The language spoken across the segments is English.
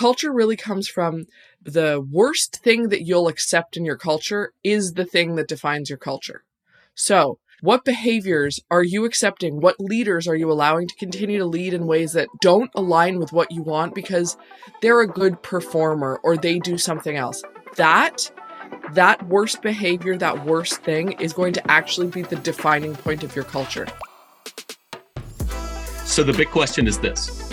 Culture really comes from the worst thing that you'll accept in your culture is the thing that defines your culture. So what behaviors are you accepting? What leaders are you allowing to continue to lead in ways that don't align with what you want because they're a good performer or they do something else? That worst behavior, that worst thing is going to actually be the defining point of your culture. So the big question is this: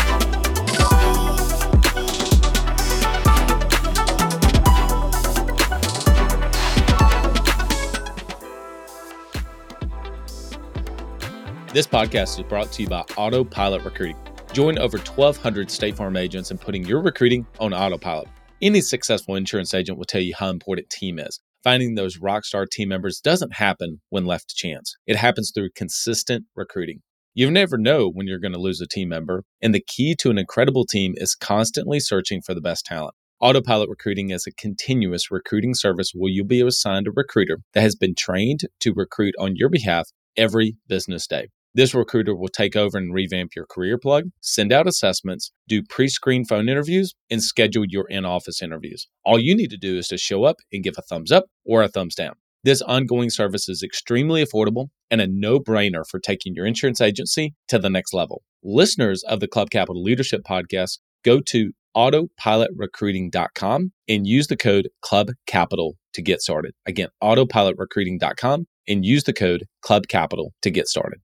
This podcast is brought to you by Autopilot Recruiting. Join over 1,200 State Farm agents in putting your recruiting on autopilot. Any successful insurance agent will tell you how important team is. Finding those rockstar team members doesn't happen when left to chance. It happens through consistent recruiting. You never know when you're going to lose a team member, and the key to an incredible team is constantly searching for the best talent. Autopilot Recruiting is a continuous recruiting service where you'll be assigned a recruiter that has been trained to recruit on your behalf every business day. This recruiter will take over and revamp your career plug, send out assessments, do pre-screened phone interviews, and schedule your in-office interviews. All you need to do is to show up and give a thumbs up or a thumbs down. This ongoing service is extremely affordable and a no-brainer for taking your insurance agency to the next level. Listeners of the Club Capital Leadership Podcast, go to autopilotrecruiting.com and use the code CLUBCAPITAL to get started. Again, autopilotrecruiting.com and use the code CLUBCAPITAL to get started.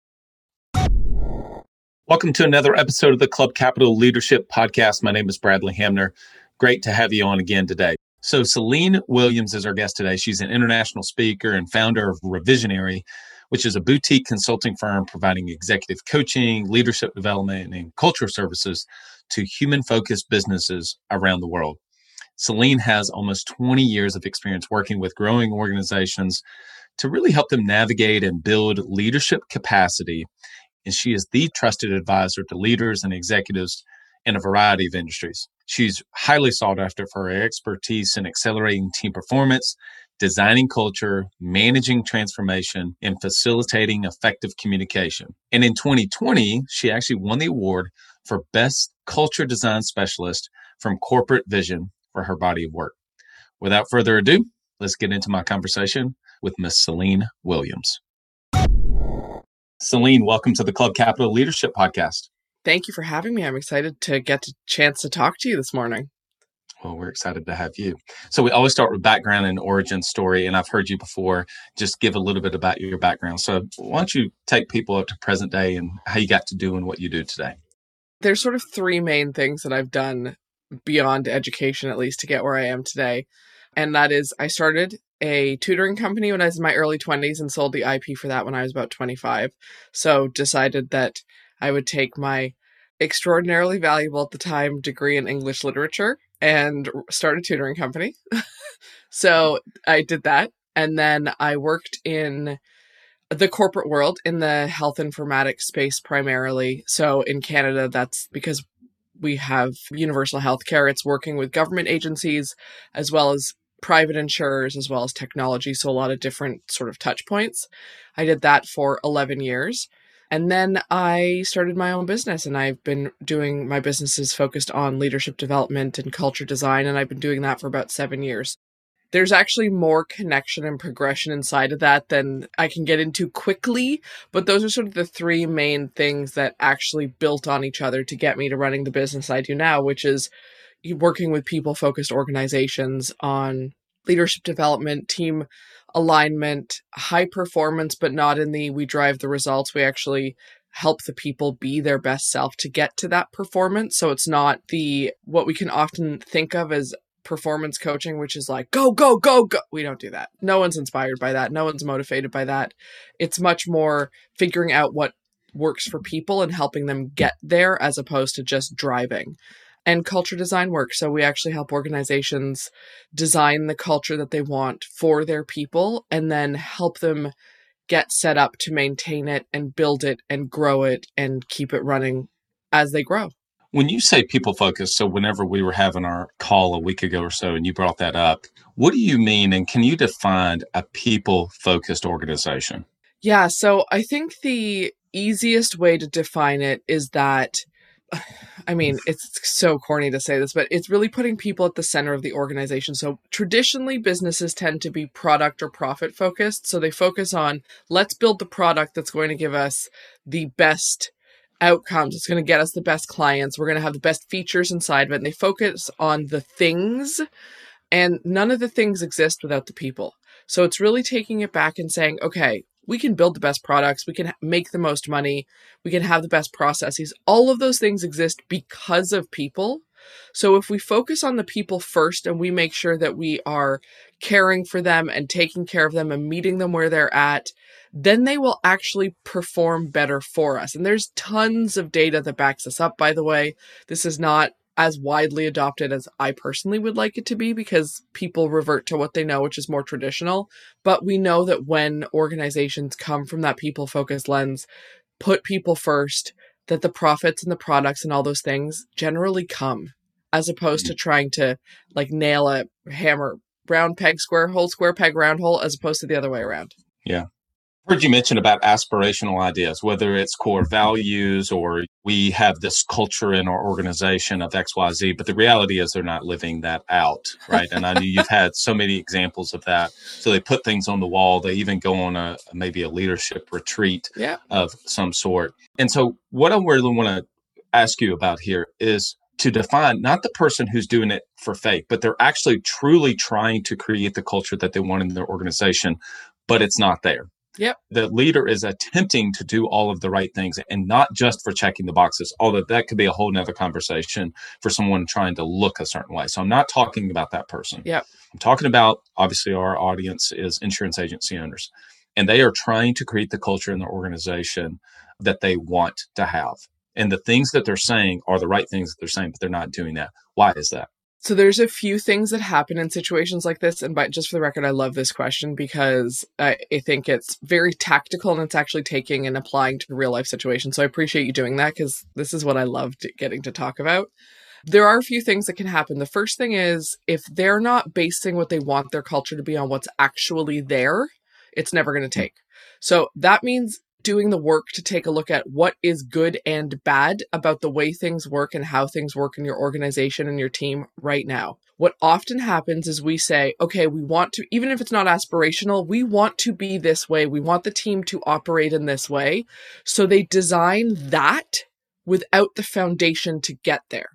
Welcome to another episode of the Club Capital Leadership Podcast. My name is Bradley Hamner. Great to have you on again today. So Céline Williams is our guest today. She's an international speaker and founder of Revisionary, which is a boutique consulting firm providing executive coaching, leadership development, and culture services to human-focused businesses around the world. Céline has almost 20 years of experience working with growing organizations to really help them navigate and build leadership capacity, and she is the trusted advisor to leaders and executives in a variety of industries. She's highly sought after for her expertise in accelerating team performance, designing culture, managing transformation, and facilitating effective communication. And in 2020, she actually won the award for Best Culture Design Specialist from Corporate Vision for her body of work. Without further ado, let's get into my conversation with Ms. Céline Williams. Céline, welcome to the Club Capital Leadership Podcast. Thank you for having me. I'm excited to get a chance to talk to you this morning. Well, we're excited to have you. So we always start with background and origin story, and I've heard you before. Just give a little bit about your background. So why don't you take people up to present day and how you got to doing what you do today? There's sort of three main things that I've done beyond education, at least, to get where I am today. And that is I started a tutoring company when I was in my early 20s and sold the IP for that when I was about 25. So decided that I would take my extraordinarily valuable at the time degree in English literature and start a tutoring company. So I did that. And then I worked in the corporate world in the health informatics space primarily. So in Canada, that's because we have universal health care. It's working with government agencies as well as private insurers, as well as technology. So a lot of different sort of touch points. I did that for 11 years. And then I started my own business, and I've been doing my businesses focused on leadership development and culture design. And I've been doing that for about 7 years. There's actually more connection and progression inside of that than I can get into quickly. But those are sort of the three main things that actually built on each other to get me to running the business I do now, which is working with people-focused organizations on leadership development, team alignment, high performance, but not in the we drive the results. We actually help the people be their best self to get to that performance. So it's not the what we can often think of as performance coaching, which is like, go, go, go, go. We don't do that. No one's inspired by that. No one's motivated by that. It's much more figuring out what works for people and helping them get there as opposed to just driving. And culture design work. So we actually help organizations design the culture that they want for their people and then help them get set up to maintain it and build it and grow it and keep it running as they grow. When you say people focused, so whenever we were having our call a week ago or so, and you brought that up, what do you mean? And can you define a people focused organization? Yeah. So I think the easiest way to define it is that, I mean, it's so corny to say this, but it's really putting people at the center of the organization. So traditionally, businesses tend to be product or profit focused. So they focus on, let's build the product that's going to give us the best outcomes. It's going to get us the best clients. We're going to have the best features inside of it. And they focus on the things, and none of the things exist without the people. So it's really taking it back and saying, okay, we can build the best products. We can make the most money. We can have the best processes. All of those things exist because of people. So if we focus on the people first and we make sure that we are caring for them and taking care of them and meeting them where they're at, then they will actually perform better for us. And there's tons of data that backs this up, by the way. This is not as widely adopted as I personally would like it to be, because people revert to what they know, which is more traditional. But we know that when organizations come from that people-focused lens, put people first, that the profits and the products and all those things generally come, as opposed to trying to like nail a hammer, round peg, square peg, round hole, as opposed to the other way around. Yeah. Heard you mention about aspirational ideas, whether it's core values or we have this culture in our organization of XYZ, but the reality is they're not living that out, right? And I knew you've had so many examples of that. So they put things on the wall. They even go on a maybe a leadership retreat of some sort. And so what I really want to ask you about here is to define not the person who's doing it for fake, but they're actually truly trying to create the culture that they want in their organization, but it's not there. Yep. The leader is attempting to do all of the right things and not just for checking the boxes, although that could be a whole nother conversation for someone trying to look a certain way. So I'm not talking about that person. Yep. I'm talking about, obviously, our audience is insurance agency owners, and they are trying to create the culture in their organization that they want to have. And the things that they're saying are the right things that they're saying, but they're not doing that. Why is that? So there's a few things that happen in situations like this. And just for the record, I love this question because I think it's very tactical and it's actually taking and applying to real life situations. So I appreciate you doing that because this is what I love getting to talk about. There are a few things that can happen. The first thing is if they're not basing what they want their culture to be on what's actually there, it's never going to take. So that means doing the work to take a look at what is good and bad about the way things work and how things work in your organization and your team right now. What often happens is we say, okay, we want to, even if it's not aspirational, we want to be this way. We want the team to operate in this way. So they design that without the foundation to get there.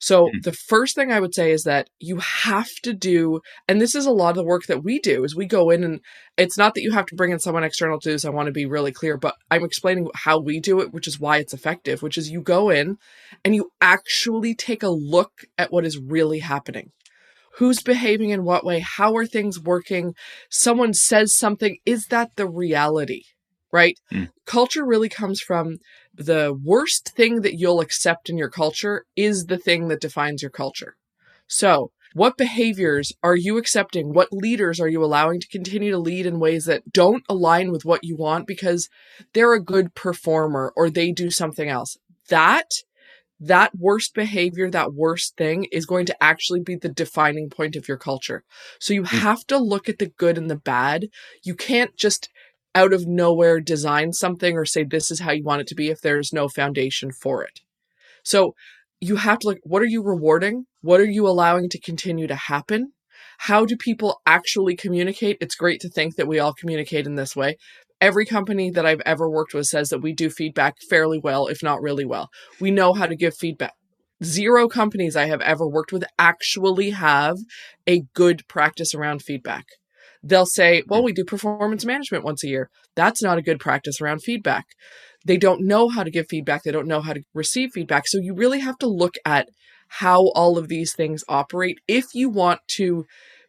So the first thing I would say is that you have to do, and this is a lot of the work that we do, is we go in and it's not that you have to bring in someone external to do this. I want to be really clear, but I'm explaining how we do it, which is why it's effective, which is you go in and you actually take a look at what is really happening. Who's behaving in what way? How are things working? Someone says something. Is that the reality? Right? Culture really comes from the worst thing that you'll accept in your culture is the thing that defines your culture. So what behaviors are you accepting? What leaders are you allowing to continue to lead in ways that don't align with what you want because they're a good performer or they do something else? That worst behavior, that worst thing is going to actually be the defining point of your culture. So you have to look at the good and the bad. You can't just out of nowhere design something or say, this is how you want it to be if there's no foundation for it. So you have to look, what are you rewarding? What are you allowing to continue to happen? How do people actually communicate? It's great to think that we all communicate in this way. Every company that I've ever worked with says that we do feedback fairly well, if not really well. We know how to give feedback. Zero companies I have ever worked with actually have a good practice around feedback. They'll say, well, we do performance management once a year. That's not a good practice around feedback. They don't know how to give feedback. They don't know how to receive feedback. So you really have to look at how all of these things operate if you want to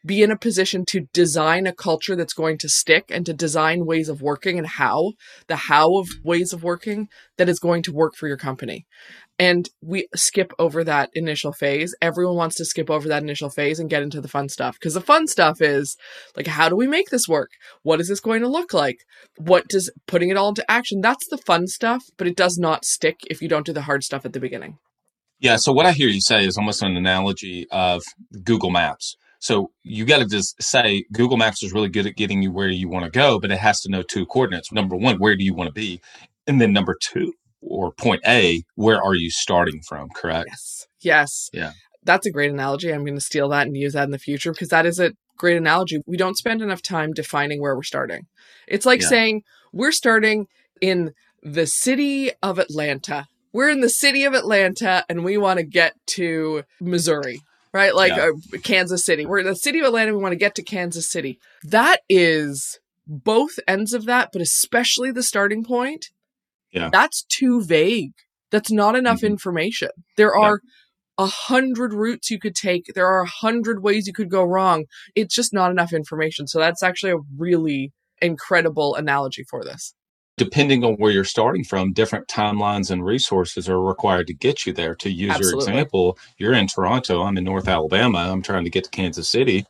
be in a position to design a culture that's going to stick and to design ways of working and the how of ways of working that is going to work for your company. And we skip over that initial phase. Everyone wants to skip over that initial phase and get into the fun stuff. Because the fun stuff is like, how do we make this work? What is this going to look like? What does putting it all into action? That's the fun stuff, but it does not stick if you don't do the hard stuff at the beginning. Yeah. So what I hear you say is almost an analogy of Google Maps. So you got to just say Google Maps is really good at getting you where you want to go, but it has to know two coordinates. Number one, where do you want to be? And then number two, or point A, where are you starting from? Correct? Yes. Yes. Yeah. That's a great analogy. I'm going to steal that and use that in the future because that is a great analogy. We don't spend enough time defining where we're starting. It's like saying we're starting in the city of Atlanta. We're in the city of Atlanta and we want to get to Missouri, right? Like Kansas City. We're in the city of Atlanta. We want to get to Kansas City. That is both ends of that, but especially the starting point. Yeah. That's too vague. That's not enough information. There are 100 routes you could take. There are 100 ways you could go wrong. It's just not enough information. So that's actually a really incredible analogy for this. Depending on where you're starting from, different timelines and resources are required to get you there. To use your example, you're in Toronto. I'm in North Alabama. I'm trying to get to Kansas City.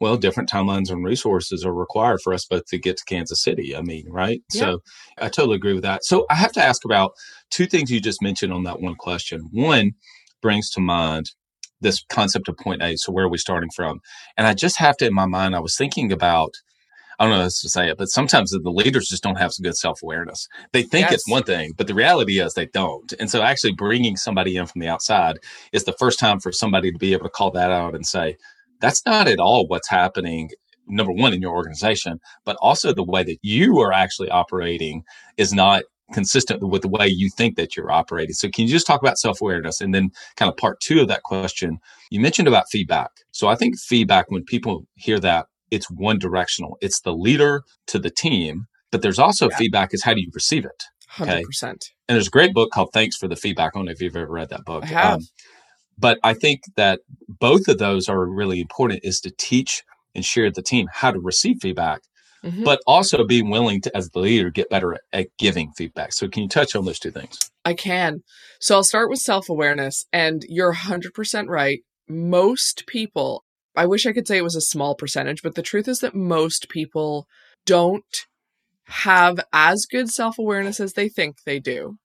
Well, different timelines and resources are required for us both to get to Kansas City. I mean, right? Yeah. So I totally agree with that. So I have to ask about two things you just mentioned on that one question. One brings to mind this concept of point A. So where are we starting from? And I just have to, in my mind, I was thinking about, I don't know how to say it, but sometimes the leaders just don't have some good self-awareness. They think it's one thing, but the reality is they don't. And so actually bringing somebody in from the outside is the first time for somebody to be able to call that out and say, that's not at all what's happening, number one, in your organization, but also the way that you are actually operating is not consistent with the way you think that you're operating. So can you just talk about self-awareness? And then kind of part two of that question, you mentioned about feedback. So I think feedback, when people hear that, it's one directional. It's the leader to the team, but there's also feedback is how do you receive it? 100%. And there's a great book called Thanks for the Feedback. I don't know if you've ever read that book. I have. But I think that both of those are really important, is to teach and share the team how to receive feedback, but also be willing to, as the leader, get better at giving feedback. So can you touch on those two things? I can. So I'll start with self-awareness, and you're 100% right. Most people, I wish I could say it was a small percentage, but the truth is that most people don't have as good self-awareness as they think they do.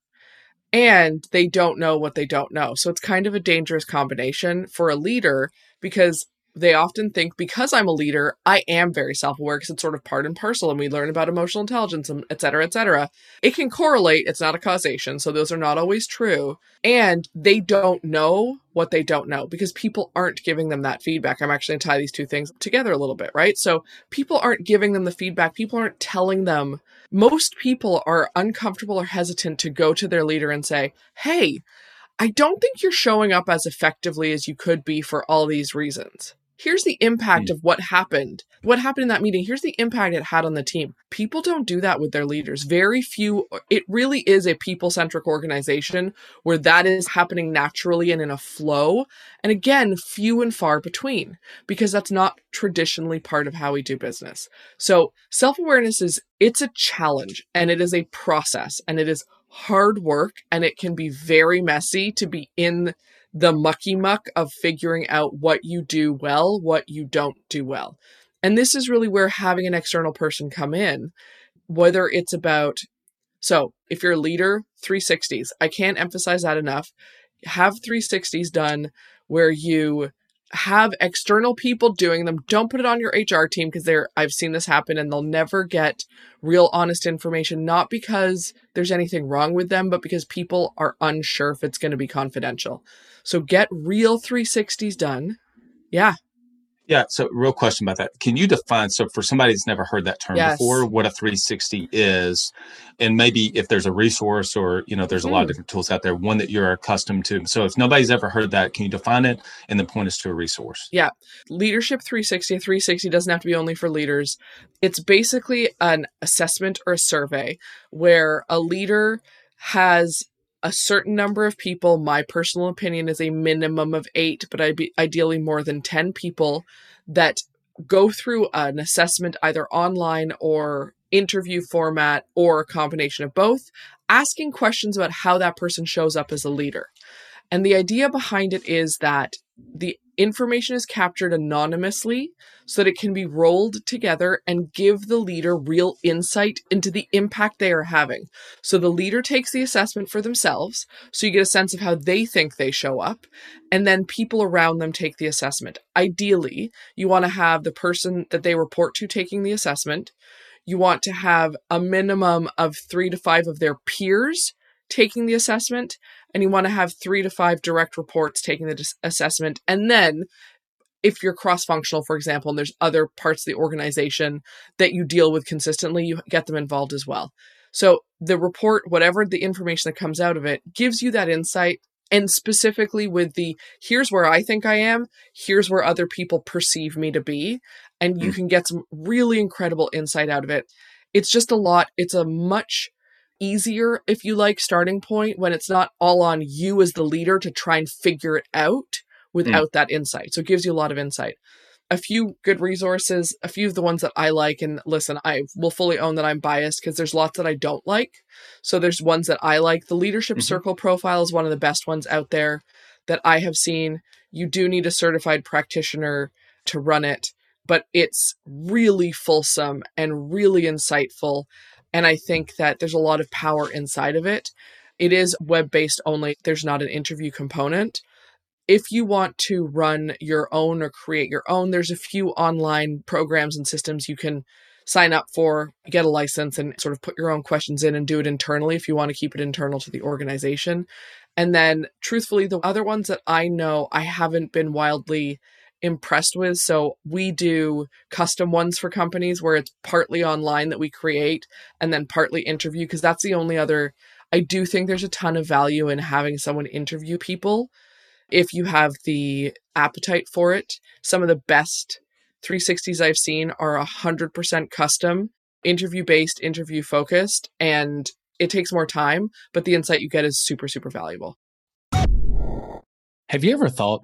And they don't know what they don't know. So it's kind of a dangerous combination for a leader because they often think, because I'm a leader, I am very self-aware because it's sort of part and parcel. And we learn about emotional intelligence, and et cetera, et cetera. It can correlate. It's not a causation. So those are not always true. And they don't know what they don't know because people aren't giving them that feedback. I'm actually going to tie these two things together a little bit, right? So people aren't giving them the feedback. People aren't telling them. Most people are uncomfortable or hesitant to go to their leader and say, hey, I don't think you're showing up as effectively as you could be for all these reasons. Here's the impact of what happened. What happened in that meeting? Here's the impact it had on the team. People don't do that with their leaders. Very few. It really is a people-centric organization where that is happening naturally and in a flow. And again, few and far between, because that's not traditionally part of how we do business. So self-awareness it's a challenge, and it is a process, and it is hard work, and it can be very messy to be in the mucky muck of figuring out what you do well, what you don't do well. And this is really where having an external person come in, whether it's about, so if you're a leader, 360s, I can't emphasize that enough. Have 360s done where you have external people doing them. Don't put it on your HR team because I've seen this happen and they'll never get real honest information, not because there's anything wrong with them, but because people are unsure if it's going to be confidential. So get real 360s done. Yeah. Yeah. So real question about that. Can you define, so for somebody that's never heard that term before, what a 360 is, and maybe if there's a resource or, there's a lot of different tools out there, one that you're accustomed to. So if nobody's ever heard that, can you define it and then point us to a resource? Yeah. Leadership 360. 360 doesn't have to be only for leaders. It's basically an assessment or a survey where a leader has a certain number of people. My personal opinion is a minimum of 8, but ideally more than 10 people that go through an assessment either online or interview format or a combination of both, asking questions about how that person shows up as a leader. And the idea behind it is that the information is captured anonymously so that it can be rolled together and give the leader real insight into the impact they are having. So the leader takes the assessment for themselves, so you get a sense of how they think they show up, and then people around them take the assessment. Ideally, you want to have the person that they report to taking the assessment. You want to have a minimum of 3 to 5 of their peers taking the assessment, and you want to have 3 to 5 direct reports taking the assessment. And then if you're cross-functional, for example, and there's other parts of the organization that you deal with consistently, you get them involved as well. So the report, whatever the information that comes out of it, gives you that insight, and specifically with the, here's where I think I am, here's where other people perceive me to be, and you can get some really incredible insight out of it. It's just a lot. It's a much easier, if you like, starting point when it's not all on you as the leader to try and figure it out without that insight. So it gives you a lot of insight. A few good resources, a few of the ones that I like, and listen, I will fully own that I'm biased because there's lots that I don't like. So there's ones that I like. The Leadership Circle Profile is one of the best ones out there that I have seen. You do need a certified practitioner to run it, but it's really fulsome and really insightful. And I think that there's a lot of power inside of it. It is web-based only. There's not an interview component. If you want to run your own or create your own, there's a few online programs and systems you can sign up for, get a license, and sort of put your own questions in and do it internally if you want to keep it internal to the organization. And then, truthfully, the other ones that I know I haven't been wildly impressed with. So we do custom ones for companies where it's partly online that we create and then partly interview, because that's the only other. I do think there's a ton of value in having someone interview people if you have the appetite for it. Some of the best 360s I've seen are 100% custom, interview-based, interview-focused, and it takes more time, but the insight you get is super, super valuable. Have you ever thought,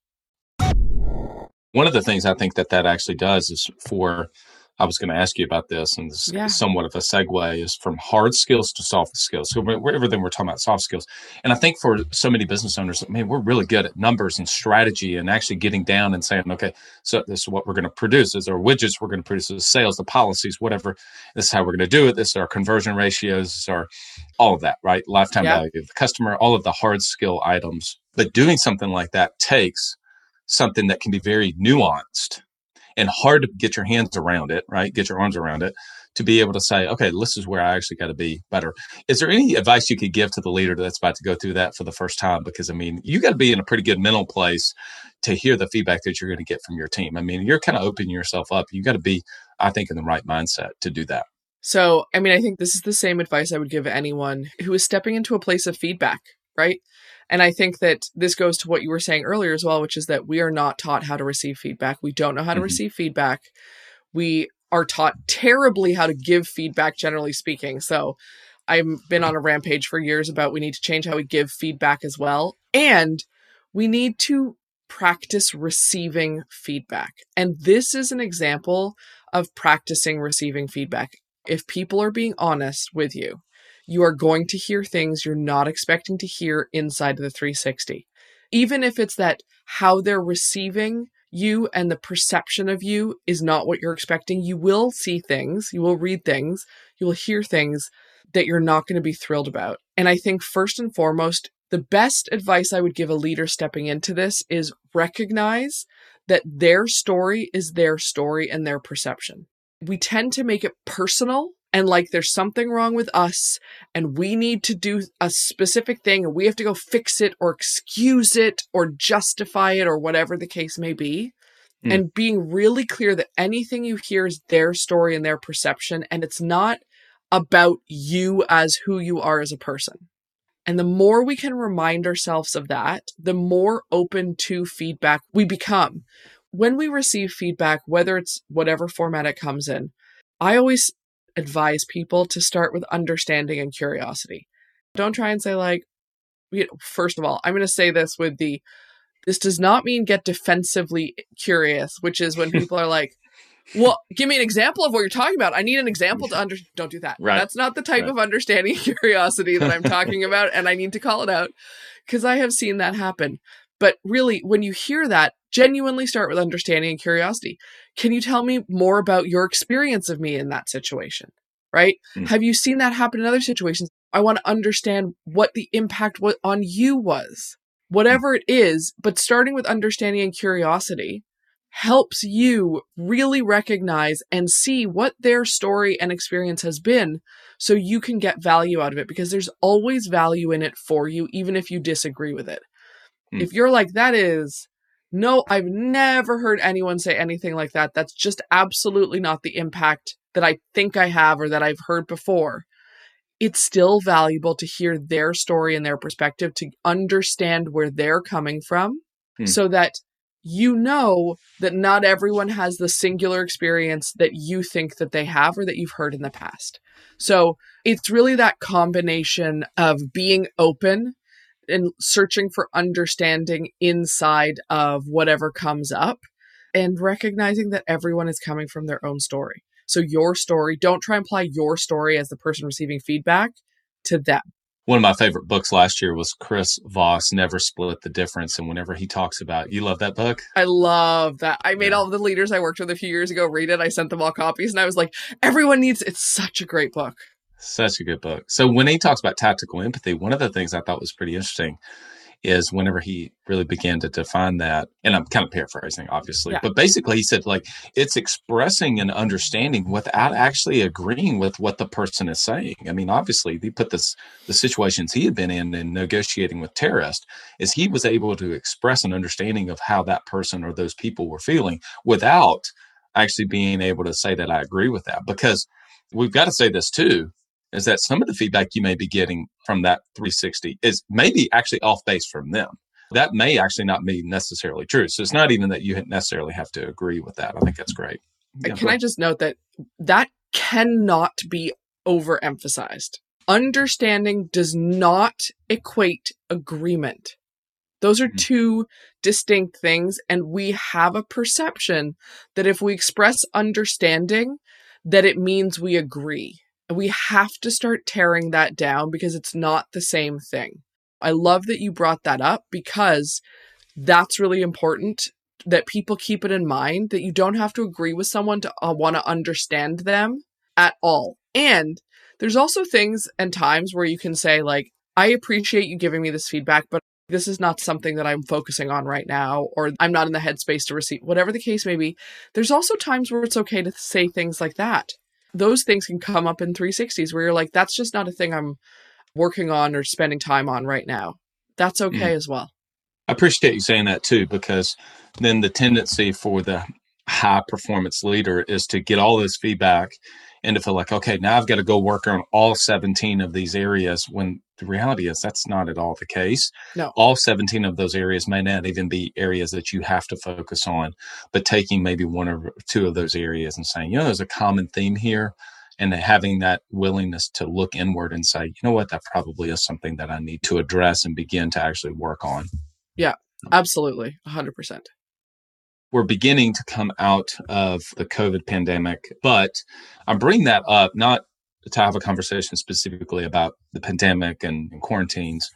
One of the things I think that actually does is I was going to ask you about this, and this is somewhat of a segue, is from hard skills to soft skills. So everything we're talking about soft skills. And I think for so many business owners, man, we're really good at numbers and strategy and actually getting down and saying, okay, so this is what we're going to produce. These are widgets we're going to produce, the sales, the policies, whatever. This is how we're going to do it. This is our conversion ratios, or all of that, right? Lifetime value of the customer, all of the hard skill items. But doing something like that takes something that can be very nuanced and hard to get your hands around it, right? Get your arms around it, to be able to say, okay, this is where I actually got to be better. Is there any advice you could give to the leader that's about to go through that for the first time? Because I mean, you got to be in a pretty good mental place to hear the feedback that you're going to get from your team. I mean, you're kind of opening yourself up. You got to be, I think, in the right mindset to do that. So, I mean, I think this is the same advice I would give anyone who is stepping into a place of feedback, right? And I think that this goes to what you were saying earlier as well, which is that we are not taught how to receive feedback. We don't know how to receive feedback. We are taught terribly how to give feedback, generally speaking. So I've been on a rampage for years about we need to change how we give feedback as well. And we need to practice receiving feedback. And this is an example of practicing receiving feedback. If people are being honest with you, you are going to hear things you're not expecting to hear inside of the 360. Even if it's that how they're receiving you and the perception of you is not what you're expecting, you will see things, you will read things, you will hear things that you're not going to be thrilled about. And I think first and foremost, The best advice I would give a leader stepping into this is recognize that their story is their story and their perception. We tend to make it personal and like there's something wrong with us and we need to do a specific thing and we have to go fix it or excuse it or justify it or whatever the case may be. Mm. And being really clear that anything you hear is their story and their perception and it's not about you as who you are as a person. And the more we can remind ourselves of that, the more open to feedback we become. When we receive feedback, whether it's whatever format it comes in, I always advise people to start with understanding and curiosity. Don't try and say like, you know, first of all, I'm going to say this with the, this does not mean get defensively curious, which is when people are like, well, give me an example of what you're talking about. I need an example to understand. Don't do that. Right. That's not the type of understanding and curiosity that I'm talking about. And I need to call it out because I have seen that happen. But really, when you hear that, genuinely start with understanding and curiosity. Can you tell me more about your experience of me in that situation? Right? Mm. Have you seen that happen in other situations? I want to understand what the impact on you was, whatever it is, but starting with understanding and curiosity helps you really recognize and see what their story and experience has been so you can get value out of it because there's always value in it for you, even if you disagree with it. Mm. If you're like, that is, no, I've never heard anyone say anything like that. That's just absolutely not the impact that I think I have or that I've heard before. It's still valuable to hear their story and their perspective to understand where they're coming from so that you know that not everyone has the singular experience that you think that they have or that you've heard in the past. So it's really that combination of being open and searching for understanding inside of whatever comes up and recognizing that everyone is coming from their own story. So your story, don't try and apply your story as the person receiving feedback to them. One of my favorite books last year was Chris Voss, Never Split the Difference. And whenever he talks about, you love that book? I love that. I made all the leaders I worked with a few years ago read it. I sent them all copies and I was like, everyone needs, it's such a great book. Such a good book. So when he talks about tactical empathy, one of the things I thought was pretty interesting is whenever he really began to define that, and I'm kind of paraphrasing, obviously, but basically he said, like, it's expressing and understanding without actually agreeing with what the person is saying. I mean, obviously, he put this, the situations he had been in negotiating with terrorists, is he was able to express an understanding of how that person or those people were feeling without actually being able to say that I agree with that. Because we've got to say this too, is that some of the feedback you may be getting from that 360 is maybe actually off base from them. That may actually not be necessarily true. So it's not even that you necessarily have to agree with that. I think that's great. Yeah. Can I just note that that cannot be overemphasized? Understanding does not equate agreement. Those are two distinct things. And we have a perception that if we express understanding, that it means we agree. We have to start tearing that down because it's not the same thing. I love that you brought that up because that's really important that people keep it in mind that you don't have to agree with someone to want to understand them at all. And there's also things and times where you can say like, I appreciate you giving me this feedback, but this is not something that I'm focusing on right now, or I'm not in the headspace to receive, whatever the case may be. There's also times where it's okay to say things like that. Those things can come up in 360s where you're like, that's just not a thing I'm working on or spending time on right now. That's okay as well. I appreciate you saying that too, because then the tendency for the high performance leader is to get all this feedback and to feel like, okay, now I've got to go work on all 17 of these areas when the reality is that's not at all the case. No. All 17 of those areas may not even be areas that you have to focus on, but taking maybe one or two of those areas and saying, you know, there's a common theme here and having that willingness to look inward and say, you know what, that probably is something that I need to address and begin to actually work on. Yeah, absolutely. 100%. We're beginning to come out of the COVID pandemic, but I bring that up not to have a conversation specifically about the pandemic and quarantines,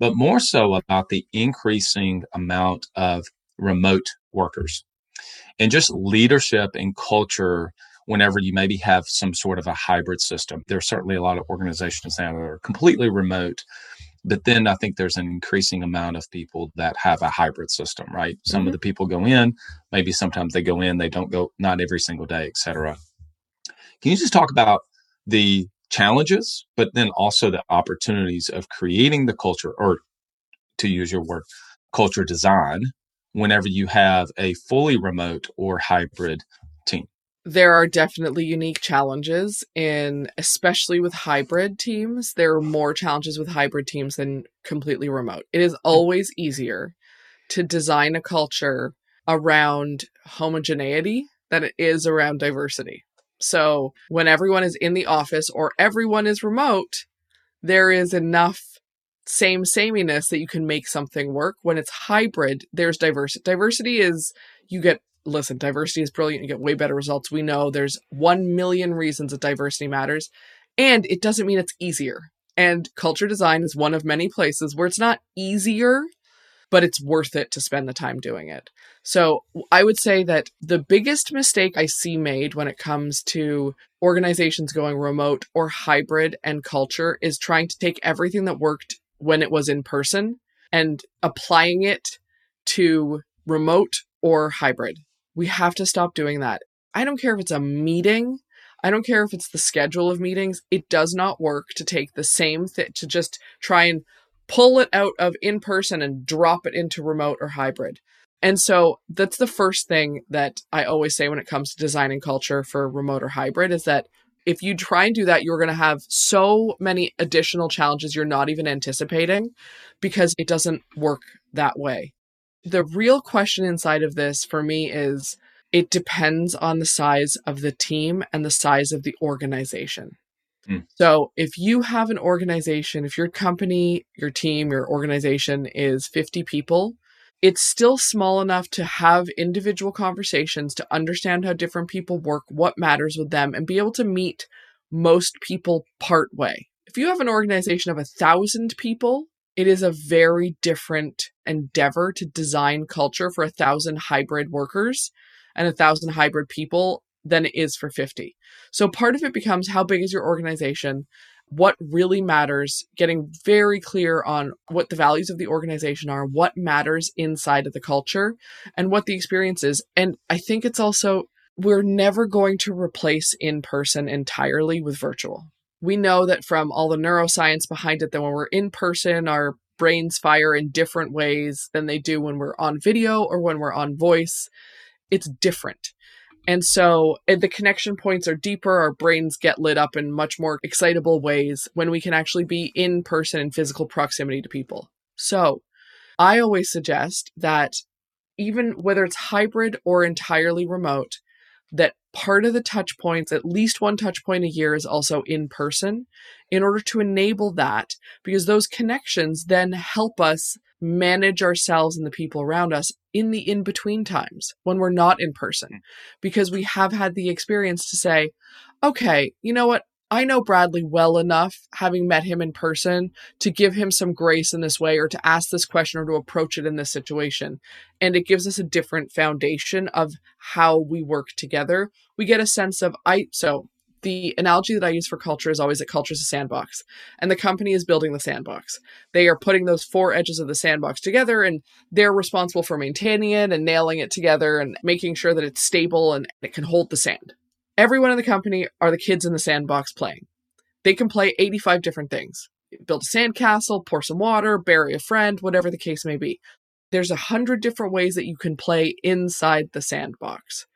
but more so about the increasing amount of remote workers and just leadership and culture whenever you maybe have some sort of a hybrid system. There's certainly a lot of organizations now that are completely remote. But then I think there's an increasing amount of people that have a hybrid system, right? Some of the people go in, maybe sometimes they go in, they don't go, not every single day, et cetera. Can you just talk about the challenges, but then also the opportunities of creating the culture, or to use your word, culture design, whenever you have a fully remote or hybrid team? There are definitely unique challenges, in especially with hybrid teams. There are more challenges with hybrid teams than completely remote. It is always easier to design a culture around homogeneity than it is around diversity. So when everyone is in the office or everyone is remote, there is enough sameness that you can make something work. When it's hybrid, there's diversity. Diversity is brilliant. You get way better results. We know there's 1 million reasons that diversity matters, and it doesn't mean it's easier. And culture design is one of many places where it's not easier, but it's worth it to spend the time doing it. So I would say that the biggest mistake I see made when it comes to organizations going remote or hybrid and culture is trying to take everything that worked when it was in person and applying it to remote or hybrid. We have to stop doing that. I don't care if it's a meeting. I don't care if it's the schedule of meetings. It does not work to take the same thing, to just try and pull it out of in-person and drop it into remote or hybrid. And so that's the first thing that I always say when it comes to designing culture for remote or hybrid, is that if you try and do that, you're going to have so many additional challenges you're not even anticipating, because it doesn't work that way. The real question inside of this for me is, it depends on the size of the team and the size of the organization. So if you have an organization, if your company, your team, your organization is 50 people, it's still small enough to have individual conversations, to understand how different people work, what matters with them, and be able to meet most people part way. If you have an organization of 1,000 people, it is a very different endeavor to design culture for 1,000 hybrid workers and 1,000 hybrid people than it is for 50. So part of it becomes, how big is your organization? What really matters? Getting very clear on what the values of the organization are, what matters inside of the culture, and what the experience is. And I think it's also, we're never going to replace in-person entirely with virtual. We know that from all the neuroscience behind it, that when we're in person, our brains fire in different ways than they do when we're on video or when we're on voice. It's different. And so the connection points are deeper. Our brains get lit up in much more excitable ways when we can actually be in person in physical proximity to people. So I always suggest that even whether it's hybrid or entirely remote, that part of the touch points, at least one touch point a year, is also in person, in order to enable that, because those connections then help us manage ourselves and the people around us in the in-between times when we're not in person, because we have had the experience to say, okay, you know what? I know Bradley well enough, having met him in person, to give him some grace in this way, or to ask this question, or to approach it in this situation. And it gives us a different foundation of how we work together. We get a sense of, so the analogy that I use for culture is always that culture is a sandbox, and the company is building the sandbox. They are putting those four edges of the sandbox together, and they're responsible for maintaining it and nailing it together and making sure that it's stable and it can hold the sand. Everyone in the company are the kids in the sandbox playing. They can play 85 different things. Build a sandcastle, pour some water, bury a friend, whatever the case may be. There's 100 different ways that you can play inside the sandbox.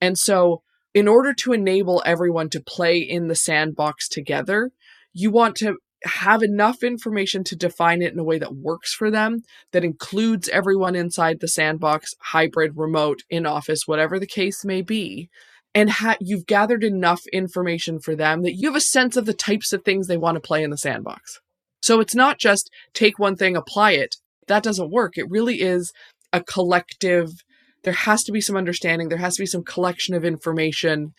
And so in order to enable everyone to play in the sandbox together, you want to have enough information to define it in a way that works for them, that includes everyone inside the sandbox, hybrid, remote, in office, whatever the case may be. And you've gathered enough information for them that you have a sense of the types of things they want to play in the sandbox. So it's not just take one thing, apply it. That doesn't work. It really is a collective. There has to be some understanding. There has to be some collection of information.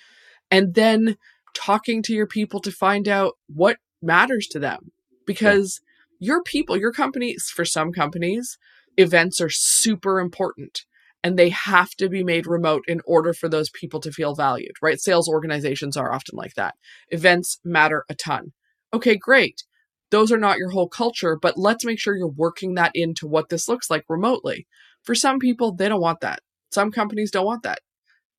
And then talking to your people to find out what matters to them. Because your people, your companies, for some companies, events are super important. And they have to be made remote in order for those people to feel valued, right? Sales organizations are often like that. Events matter a ton. Okay, great. those are not your whole culture, but let's make sure you're working that into what this looks like remotely. For some people, they don't want that. Some companies don't want that.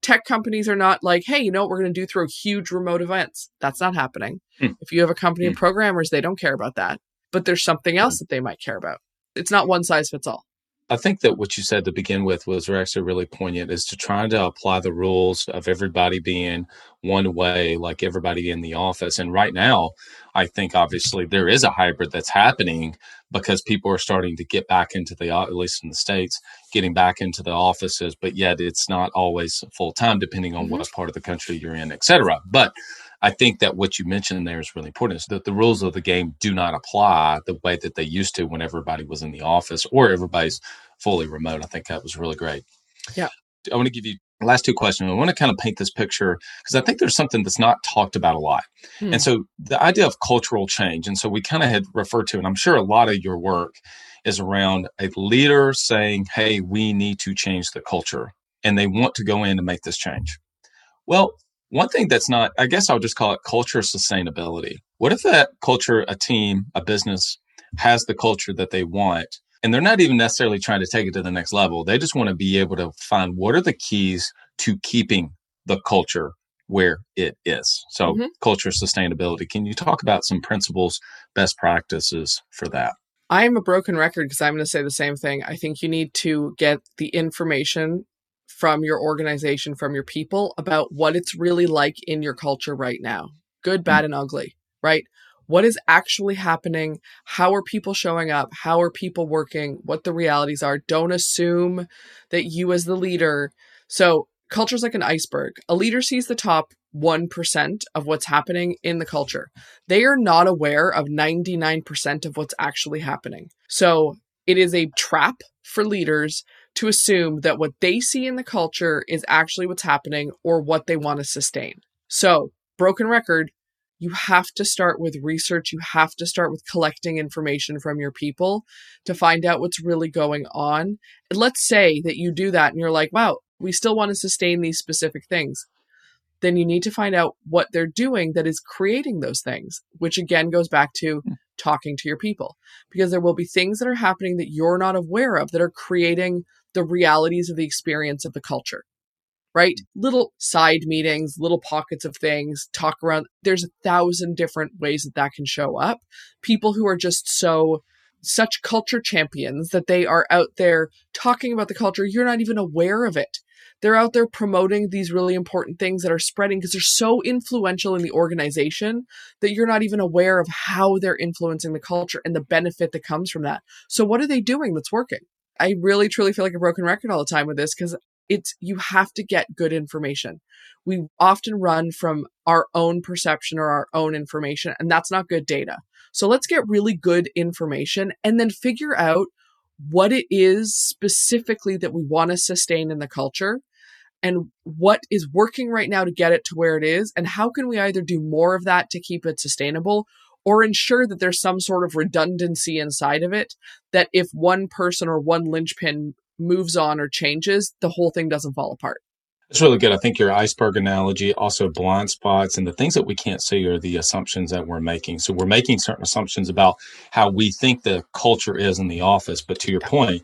Tech companies are not like, hey, you know what we're going to do, throw huge remote events. That's not happening. If you have a company of programmers, they don't care about that. But there's something else that they might care about. It's not one size fits all. I think that what you said to begin with was actually really poignant, is to try to apply the rules of everybody being one way, like everybody in the office. And right now, I think obviously there is a hybrid that's happening because people are starting to get back into the, at least in the States, getting back into the offices, but yet it's not always full time, depending on what part of the country you're in, et cetera. But I think that what you mentioned there is really important, is that the rules of the game do not apply the way that they used to when everybody was in the office or everybody's fully remote. I think that was really great. Yeah. I want to give you the last two questions. I want to kind of paint this picture because I think there's something that's not talked about a lot. And so the idea of cultural change. And so we kind of had referred to, and I'm sure a lot of your work is around a leader saying, hey, we need to change the culture, and they want to go in and make this change. Well, one thing that's not, I guess I'll just call it culture sustainability. What if that culture, a team, a business has the culture that they want, and they're not even necessarily trying to take it to the next level? They just want to be able to find what are the keys to keeping the culture where it is. So culture sustainability. Can you talk about some principles, best practices for that? I am a broken record because I'm going to say the same thing. I think you need to get the information from your organization, from your people, about what it's really like in your culture right now. Good, bad, and ugly, right? What is actually happening? How are people showing up? How are people working? What the realities are. Don't assume that you as the leader. So culture is like an iceberg. A leader sees the top 1% of what's happening in the culture. They are not aware of 99% of what's actually happening. So it is a trap for leaders to assume that what they see in the culture is actually what's happening or what they want to sustain. So, broken record, you have to start with research. You have to start with collecting information from your people to find out what's really going on. And let's say that you do that and you're like, wow, we still want to sustain these specific things. Then you need to find out what they're doing that is creating those things, which again goes back to talking to your people, because there will be things that are happening that you're not aware of that are creating the realities of the experience of the culture, right? Little side meetings, little pockets of things, talk around. There's 1,000 different ways that that can show up. People who are just such culture champions that they are out there talking about the culture. You're not even aware of it. They're out there promoting these really important things that are spreading because they're so influential in the organization that you're not even aware of how they're influencing the culture and the benefit that comes from that. So what are they doing that's working? I really, truly feel like a broken record all the time with this because you have to get good information. We often run from our own perception or our own information, and that's not good data. So let's get really good information and then figure out what it is specifically that we want to sustain in the culture and what is working right now to get it to where it is, and how can we either do more of that to keep it sustainable or ensure that there's some sort of redundancy inside of it, that if one person or one linchpin moves on or changes, the whole thing doesn't fall apart. It's really good. I think your iceberg analogy, also blind spots and the things that we can't see are the assumptions that we're making. So we're making certain assumptions about how we think the culture is in the office. But to your point,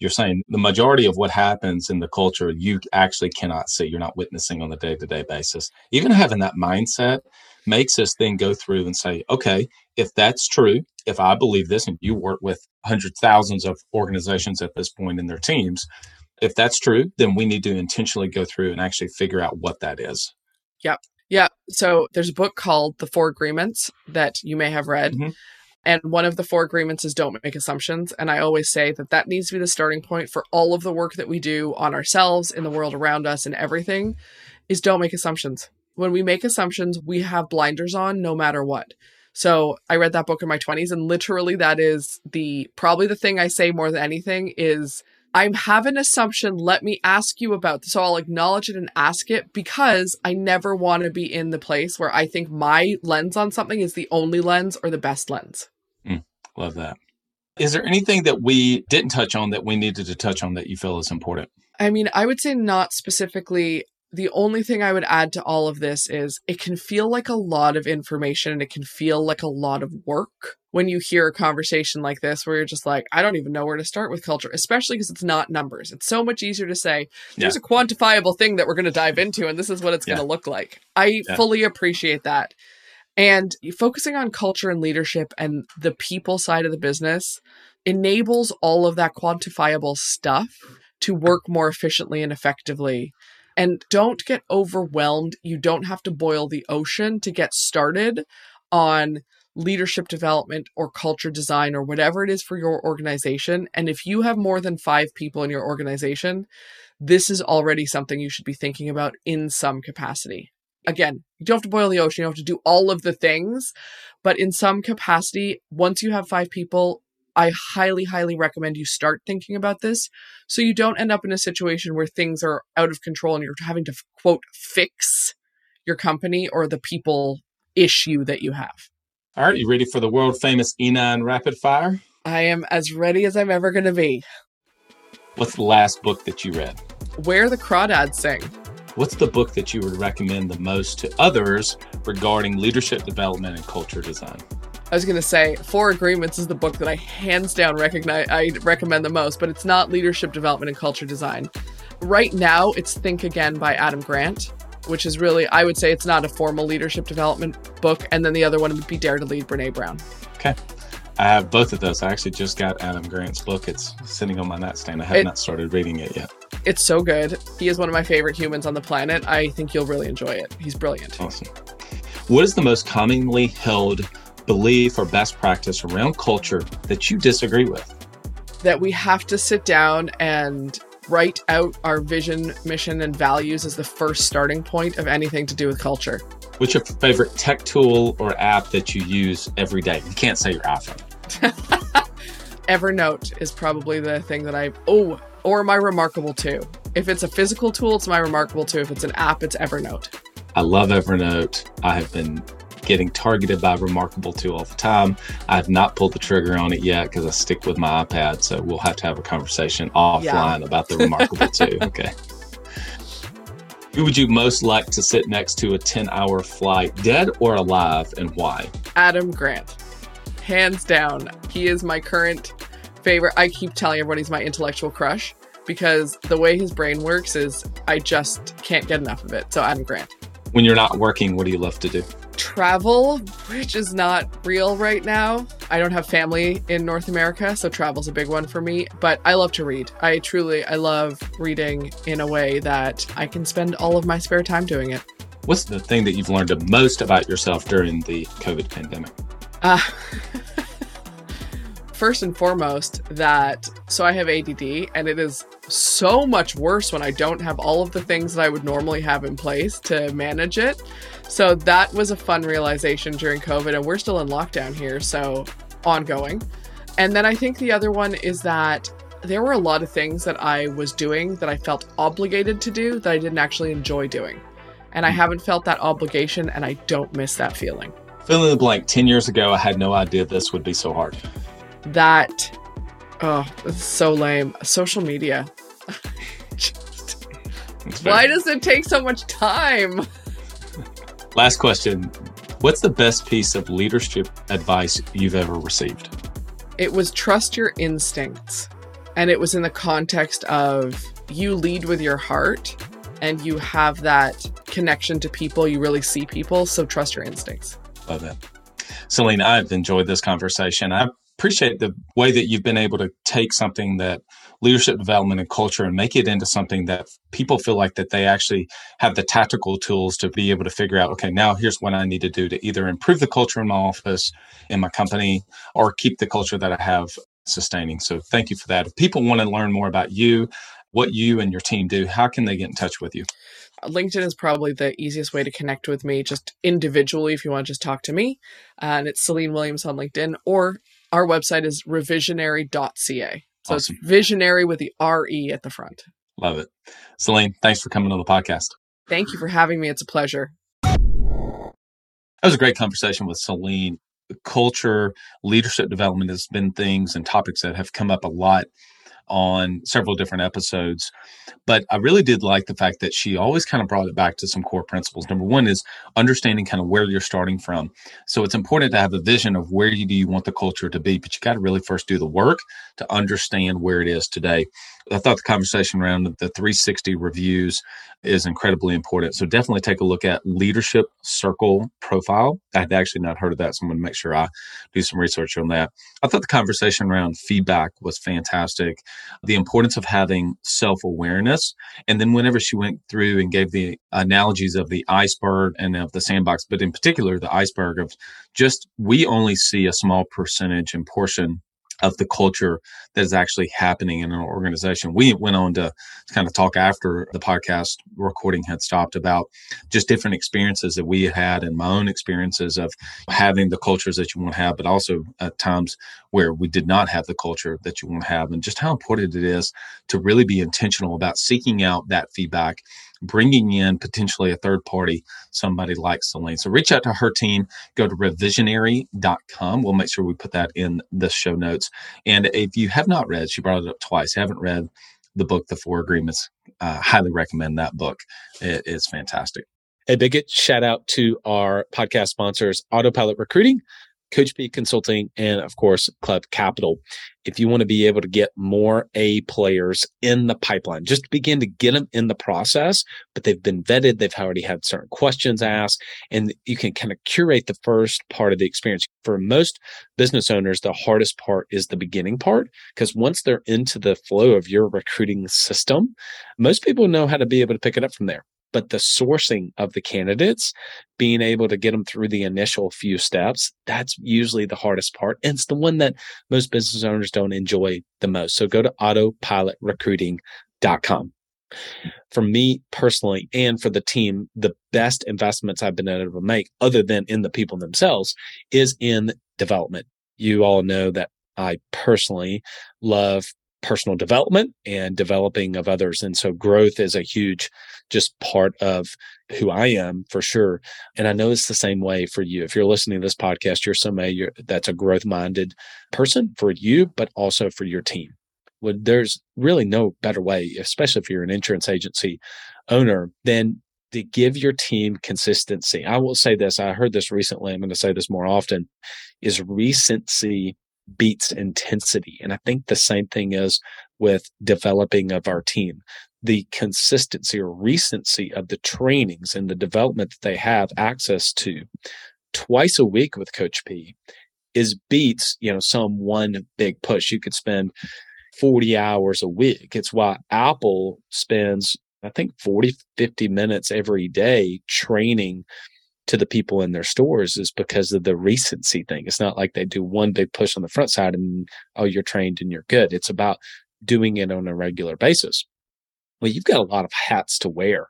you're saying the majority of what happens in the culture, you actually cannot see. You're not witnessing on the day-to-day basis. Even having that mindset makes us then go through and say, okay, if that's true, if I believe this, and you work with hundreds, thousands of organizations at this point in their teams, if that's true, then we need to intentionally go through and actually figure out what that is. Yep. Yeah. So there's a book called The Four Agreements that you may have read. And one of the four agreements is don't make assumptions. And I always say that that needs to be the starting point for all of the work that we do on ourselves, in the world around us, and everything, is don't make assumptions. When we make assumptions, we have blinders on no matter what. So I read that book in my 20s, and literally that is probably the thing I say more than anything is, I have an assumption, let me ask you about this. So I'll acknowledge it and ask it, because I never want to be in the place where I think my lens on something is the only lens or the best lens. Love that. Is there anything that we didn't touch on that we needed to touch on that you feel is important? I mean, I would say not specifically The only thing I would add to all of this is it can feel like a lot of information and it can feel like a lot of work when you hear a conversation like this where you're just like, I don't even know where to start with culture, especially because it's not numbers. It's so much easier to say, there's a quantifiable thing that we're going to dive into and this is what it's going to look like. I fully appreciate that. And focusing on culture and leadership and the people side of the business enables all of that quantifiable stuff to work more efficiently and effectively. And don't get overwhelmed. You don't have to boil the ocean to get started on leadership development or culture design or whatever it is for your organization. And if you have more than 5 people in your organization, this is already something you should be thinking about in some capacity. Again, you don't have to boil the ocean. You don't have to do all of the things. But in some capacity, once you have 5 people, I highly, highly recommend you start thinking about this so you don't end up in a situation where things are out of control and you're having to, quote, fix your company or the people issue that you have. All right. You ready for the world famous E9 rapid fire? I am as ready as I'm ever going to be. What's the last book that you read? Where the Crawdads Sing. What's the book that you would recommend the most to others regarding leadership development and culture design? I was going to say, Four Agreements is the book that I hands down recommend the most, but it's not leadership development and culture design. Right now, it's Think Again by Adam Grant, which is really, I would say it's not a formal leadership development book. And then the other one would be Dare to Lead, Brené Brown. Okay. I have both of those. I actually just got Adam Grant's book. It's sitting on my nightstand. I have not started reading it yet. It's so good. He is one of my favorite humans on the planet. I think you'll really enjoy it. He's brilliant. Awesome. What is the most commonly held belief or best practice around culture that you disagree with? That we have to sit down and write out our vision, mission, and values as the first starting point of anything to do with culture. What's your favorite tech tool or app that you use every day? You can't say your iPhone. Evernote is probably the thing that or my Remarkable 2. If it's a physical tool, it's my Remarkable 2. If it's an app, it's Evernote. I love Evernote. I have been getting targeted by Remarkable 2 all the time. I've not pulled the trigger on it yet because I stick with my iPad. So we'll have to have a conversation offline about the Remarkable 2. Okay. Who would you most like to sit next to a 10-hour flight, dead or alive, and why? Adam Grant. Hands down. He is my current favorite. I keep telling everyone he's my intellectual crush because the way his brain works is I just can't get enough of it. So Adam Grant. When you're not working, what do you love to do? Travel, which is not real right now. I don't have family in North America, so travel's a big one for me, but I love to read. I love reading in a way that I can spend all of my spare time doing it. What's the thing that you've learned the most about yourself during the COVID pandemic? First and foremost, I have ADD and it is so much worse when I don't have all of the things that I would normally have in place to manage it. So that was a fun realization during COVID, and we're still in lockdown here, so ongoing. And then I think the other one is that there were a lot of things that I was doing that I felt obligated to do that I didn't actually enjoy doing. And I haven't felt that obligation, and I don't miss that feeling. Fill in the blank, 10 years ago, I had no idea this would be so hard. That's so lame. Social media. Why does it take so much time? Last question. What's the best piece of leadership advice you've ever received? It was trust your instincts. And it was in the context of you lead with your heart and you have that connection to people. You really see people. So trust your instincts. Love that. Céline, I've enjoyed this conversation. I appreciate the way that you've been able to take something that leadership development and culture and make it into something that people feel like that they actually have the tactical tools to be able to figure out, okay, now here's what I need to do to either improve the culture in my office, in my company, or keep the culture that I have sustaining. So thank you for that. If people want to learn more about you, what you and your team do, how can they get in touch with you? LinkedIn is probably the easiest way to connect with me, just individually, if you want to just talk to me. And it's Céline Williams on LinkedIn, or our website is revisionary.ca. So awesome. It's visionary with the R-E at the front. Love it. Céline, thanks for coming on the podcast. Thank you for having me. It's a pleasure. That was a great conversation with Céline. Culture, leadership development has been things and topics that have come up a lot on several different episodes. But I really did like the fact that she always kind of brought it back to some core principles. Number one is understanding kind of where you're starting from. So it's important to have a vision of where you want the culture to be, but you got to really first do the work to understand where it is today. I thought the conversation around the 360 reviews is incredibly important. So definitely take a look at Leadership Circle Profile. I'd actually not heard of that, so I'm going to make sure I do some research on that. I thought the conversation around feedback was fantastic. The importance of having self-awareness. And then whenever she went through and gave the analogies of the iceberg and of the sandbox, but in particular, the iceberg of just, we only see a small percentage and portion of the culture that is actually happening in an organization. We went on to kind of talk after the podcast recording had stopped about just different experiences that we had and my own experiences of having the cultures that you want to have, but also at times where we did not have the culture that you want to have, and just how important it is to really be intentional about seeking out that feedback, bringing in potentially a third party, somebody like Céline. So reach out to her team, go to revisionary.com. We'll make sure we put that in the show notes. And if you have not read, she brought it up twice, haven't read the book, The Four Agreements, highly recommend that book. It's fantastic. A big shout out to our podcast sponsors, Autopilot Recruiting, Coach P Consulting, and of course, Club Capital. If you want to be able to get more A players in the pipeline, just begin to get them in the process, but they've been vetted. They've already had certain questions asked, and you can kind of curate the first part of the experience. For most business owners, the hardest part is the beginning part, because once they're into the flow of your recruiting system, most people know how to be able to pick it up from there. But the sourcing of the candidates, being able to get them through the initial few steps, that's usually the hardest part. And it's the one that most business owners don't enjoy the most. So go to autopilotrecruiting.com. For me personally and for the team, the best investments I've been able to make, other than in the people themselves, is in development. You all know that I personally love personal development and developing of others. And so growth is a huge just part of who I am for sure. And I know it's the same way for you. If you're listening to this podcast, you're somebody that's a growth-minded person for you, but also for your team. Well, there's really no better way, especially if you're an insurance agency owner, than to give your team consistency. I will say this, I heard this recently, I'm going to say this more often, is recency beats intensity. And I think the same thing is with developing of our team. The consistency or recency of the trainings and the development that they have access to twice a week with Coach P is beats, some one big push. You could spend 40 hours a week. It's why Apple spends, I think, 40, 50 minutes every day training to the people in their stores, is because of the recency thing. It's not like they do one big push on the front side and, oh, you're trained and you're good. It's about doing it on a regular basis. Well, you've got a lot of hats to wear,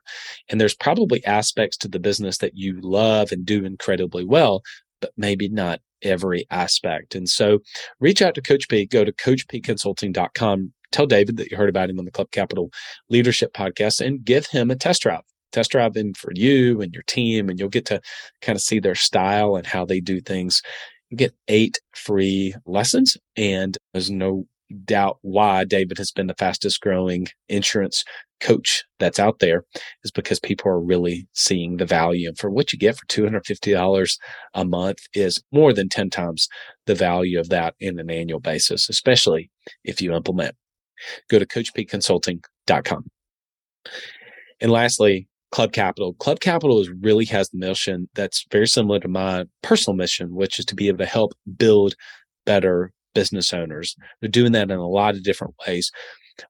and there's probably aspects to the business that you love and do incredibly well, but maybe not every aspect. And so reach out to Coach P, go to coachpconsulting.com, tell David that you heard about him on the Club Capital Leadership Podcast, and give him a test drive. Test drive in for you and your team, and you'll get to kind of see their style and how they do things. You get 8 free lessons, and there's no doubt why David has been the fastest growing insurance coach that's out there, is because people are really seeing the value. And for what you get for $250 a month is more than 10 times the value of that in an annual basis, especially if you implement. Go to coachpconsulting.com. And lastly, Club Capital. Club Capital really has the mission that's very similar to my personal mission, which is to be able to help build better business owners. They're doing that in a lot of different ways.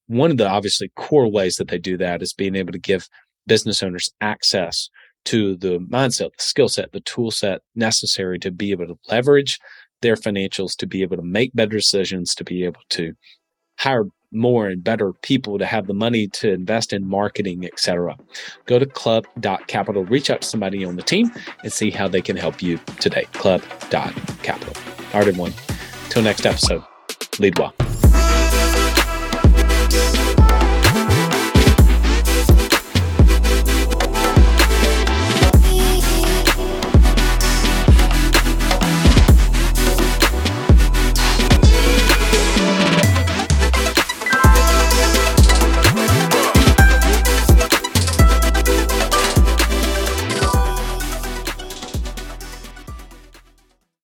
One of the obviously core ways that they do that is being able to give business owners access to the mindset, the skill set, the tool set necessary to be able to leverage their financials, to be able to make better decisions, to be able to hire more and better people, to have the money to invest in marketing, etc. Go to club.capital, reach out to somebody on the team and see how they can help you today. Club.capital. All right, everyone. Till next episode, lead well.